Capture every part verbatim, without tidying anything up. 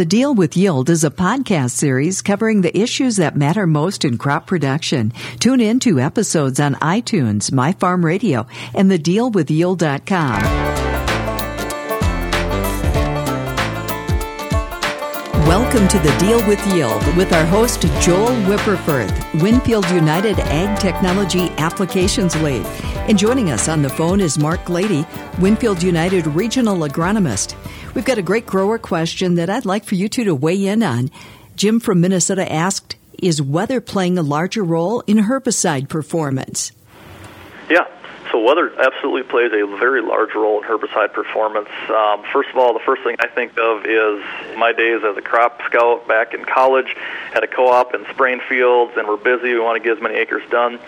The Deal with Yield is a podcast series covering the issues that matter most in crop production. Tune in to episodes on iTunes, My Farm Radio, and the deal with yield dot com. Welcome to The Deal with Yield with our host, Joel Wipperfurth, Winfield United Ag Technology Applications Lead. And joining us on the phone is Mark Glady, Winfield United Regional Agronomist. We've got a great grower question that I'd like for you two to weigh in on. Jim from Minnesota asked, is weather playing a larger role in herbicide performance? Yeah. So weather absolutely plays a very large role in herbicide performance. Um, first of all, the first thing I think of is my days as a crop scout back in college at a co-op in spraying fields, and we're busy. We want to get as many acres done.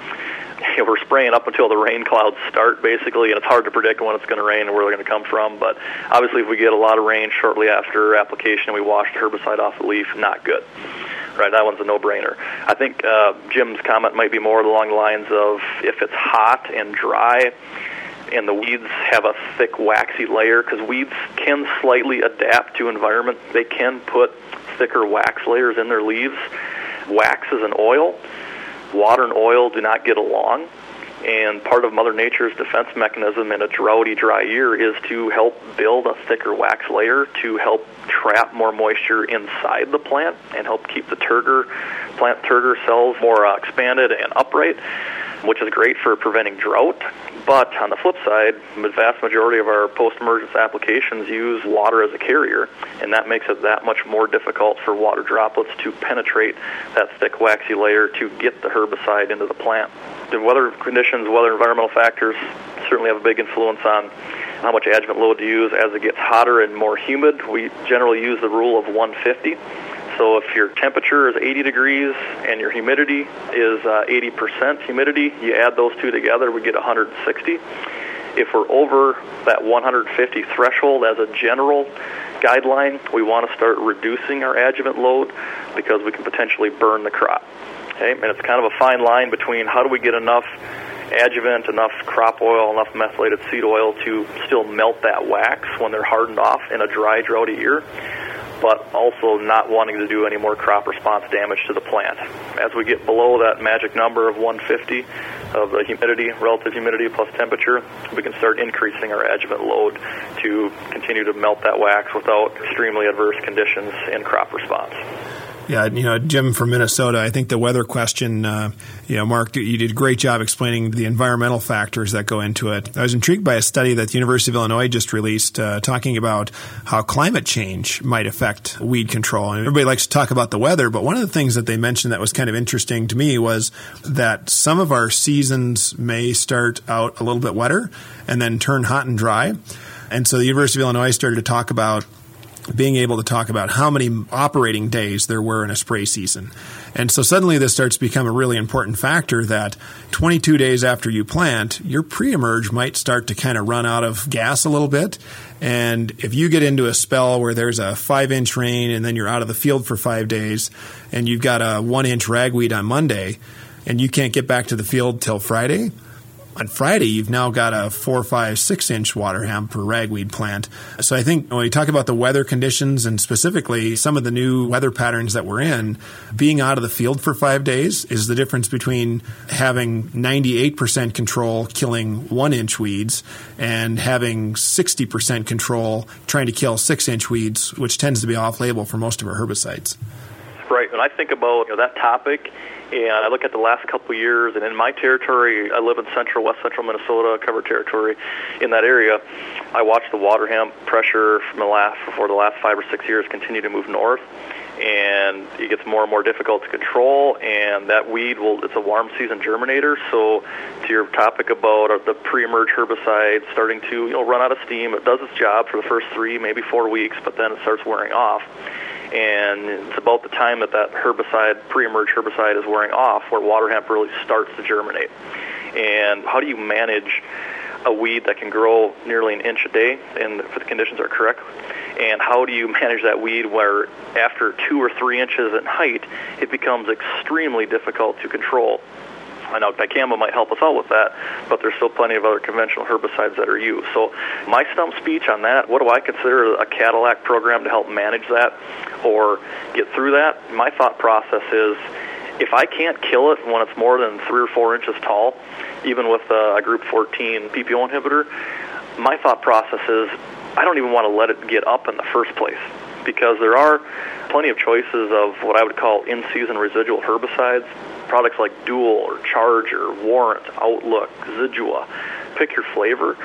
You know, we're spraying up until the rain clouds start, basically, and it's hard to predict when it's going to rain and where they're going to come from. But obviously, if we get a lot of rain shortly after application and we wash the herbicide off the leaf, not good. Right, that one's a no-brainer. I think uh, Jim's comment might be more along the lines of if it's hot and dry and the weeds have a thick, waxy layer, because weeds can slightly adapt to environment. They can put thicker wax layers in their leaves. Wax is an oil. Water and oil do not get along. And part of Mother Nature's defense mechanism in a droughty, dry year is to help build a thicker wax layer to help trap more moisture inside the plant and help keep the turgor, plant turgor cells more uh, expanded and upright, which is great for preventing drought. But on the flip side, the vast majority of our post-emergence applications use water as a carrier, and that makes it that much more difficult for water droplets to penetrate that thick, waxy layer to get the herbicide into the plant. The weather conditions, weather environmental factors certainly have a big influence on how much adjuvant load to use. As it gets hotter and more humid, we generally use the rule of one fifty. So if your temperature is eighty degrees and your humidity is uh, eighty percent humidity, you add those two together, we get one hundred sixty. If we're over that one hundred fifty threshold as a general guideline, we want to start reducing our adjuvant load because we can potentially burn the crop. Okay? And it's kind of a fine line between how do we get enough adjuvant, enough crop oil, enough methylated seed oil to still melt that wax when they're hardened off in a dry, droughty year, but also not wanting to do any more crop response damage to the plant. As we get below that magic number of one fifty of the humidity, relative humidity plus temperature, we can start increasing our adjuvant load to continue to melt that wax without extremely adverse conditions in crop response. Yeah, you know, Jim from Minnesota, I think the weather question, uh, you know, Mark, you did a great job explaining the environmental factors that go into it. I was intrigued by a study that the University of Illinois just released uh, talking about how climate change might affect weed control. And everybody likes to talk about the weather, but one of the things that they mentioned that was kind of interesting to me was that some of our seasons may start out a little bit wetter and then turn hot and dry. And so the University of Illinois started to talk about being able to talk about how many operating days there were in a spray season. And so suddenly this starts to become a really important factor that twenty-two days after you plant, your pre-emerge might start to kind of run out of gas a little bit. And if you get into a spell where there's a five-inch rain and then you're out of the field for five days and you've got a one-inch ragweed on Monday and you can't get back to the field till Friday, on Friday, you've now got a four, five, six-inch waterhemp per ragweed plant. So I think when we talk about the weather conditions and specifically some of the new weather patterns that we're in, being out of the field for five days is the difference between having ninety-eight percent control killing one-inch weeds and having sixty percent control trying to kill six-inch weeds, which tends to be off-label for most of our herbicides. Right. When I think about, you know, that topic, and I look at the last couple of years, and in my territory, I live in central, west central Minnesota, covered territory. In that area, I watched the waterhemp pressure from the last, for the last five or six years continue to move north, and it gets more and more difficult to control, and that weed will, it's a warm season germinator. So to your topic about the pre-emerge herbicide starting to, you know, run out of steam, it does its job for the first three, maybe four weeks, but then it starts wearing off. And it's about the time that that herbicide, pre-emerge herbicide, is wearing off where waterhemp really starts to germinate. And how do you manage a weed that can grow nearly an inch a day, and if the conditions are correct? And how do you manage that weed where after two or three inches in height, it becomes extremely difficult to control? I know dicamba might help us out with that, but there's still plenty of other conventional herbicides that are used. So my stump speech on that, what do I consider a Cadillac program to help manage that or get through that? My thought process is, if I can't kill it when it's more than three or four inches tall, even with a group fourteen P P O inhibitor, my thought process is I don't even want to let it get up in the first place, because there are plenty of choices of what I would call in-season residual herbicides, products like Dual or Charger, Warrant, Outlook, Zidua. Pick your flavor,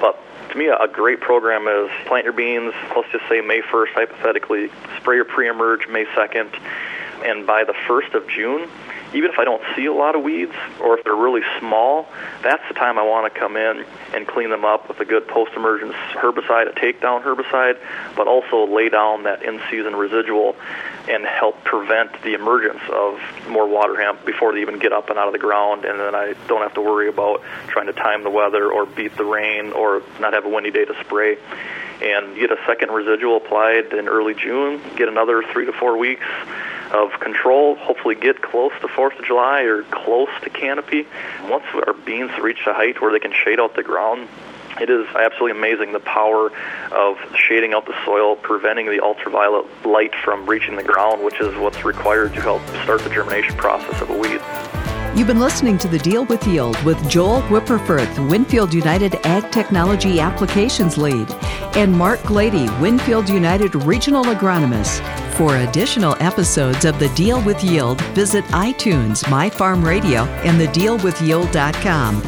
but to me, a great program is plant your beans, let's just say May first hypothetically, spray your pre-emerge May second, and by the first of June, even if I don't see a lot of weeds or if they're really small, that's the time I want to come in and clean them up with a good post-emergence herbicide, a takedown herbicide, but also lay down that in-season residual and help prevent the emergence of more waterhemp before they even get up and out of the ground, and then I don't have to worry about trying to time the weather or beat the rain or not have a windy day to spray. And get a second residual applied in early June, get another three to four weeks of control, hopefully get close to fourth of July or close to canopy. Once our beans reach a height where they can shade out the ground, it is absolutely amazing the power of shading out the soil, preventing the ultraviolet light from reaching the ground, which is what's required to help start the germination process of a weed. You've been listening to The Deal with Yield with Joel Wipperfurth, Winfield United Ag Technology Applications Lead, and Mark Glady, Winfield United Regional Agronomist. For additional episodes of The Deal with Yield, visit iTunes, My Farm Radio, and the deal with yield dot com.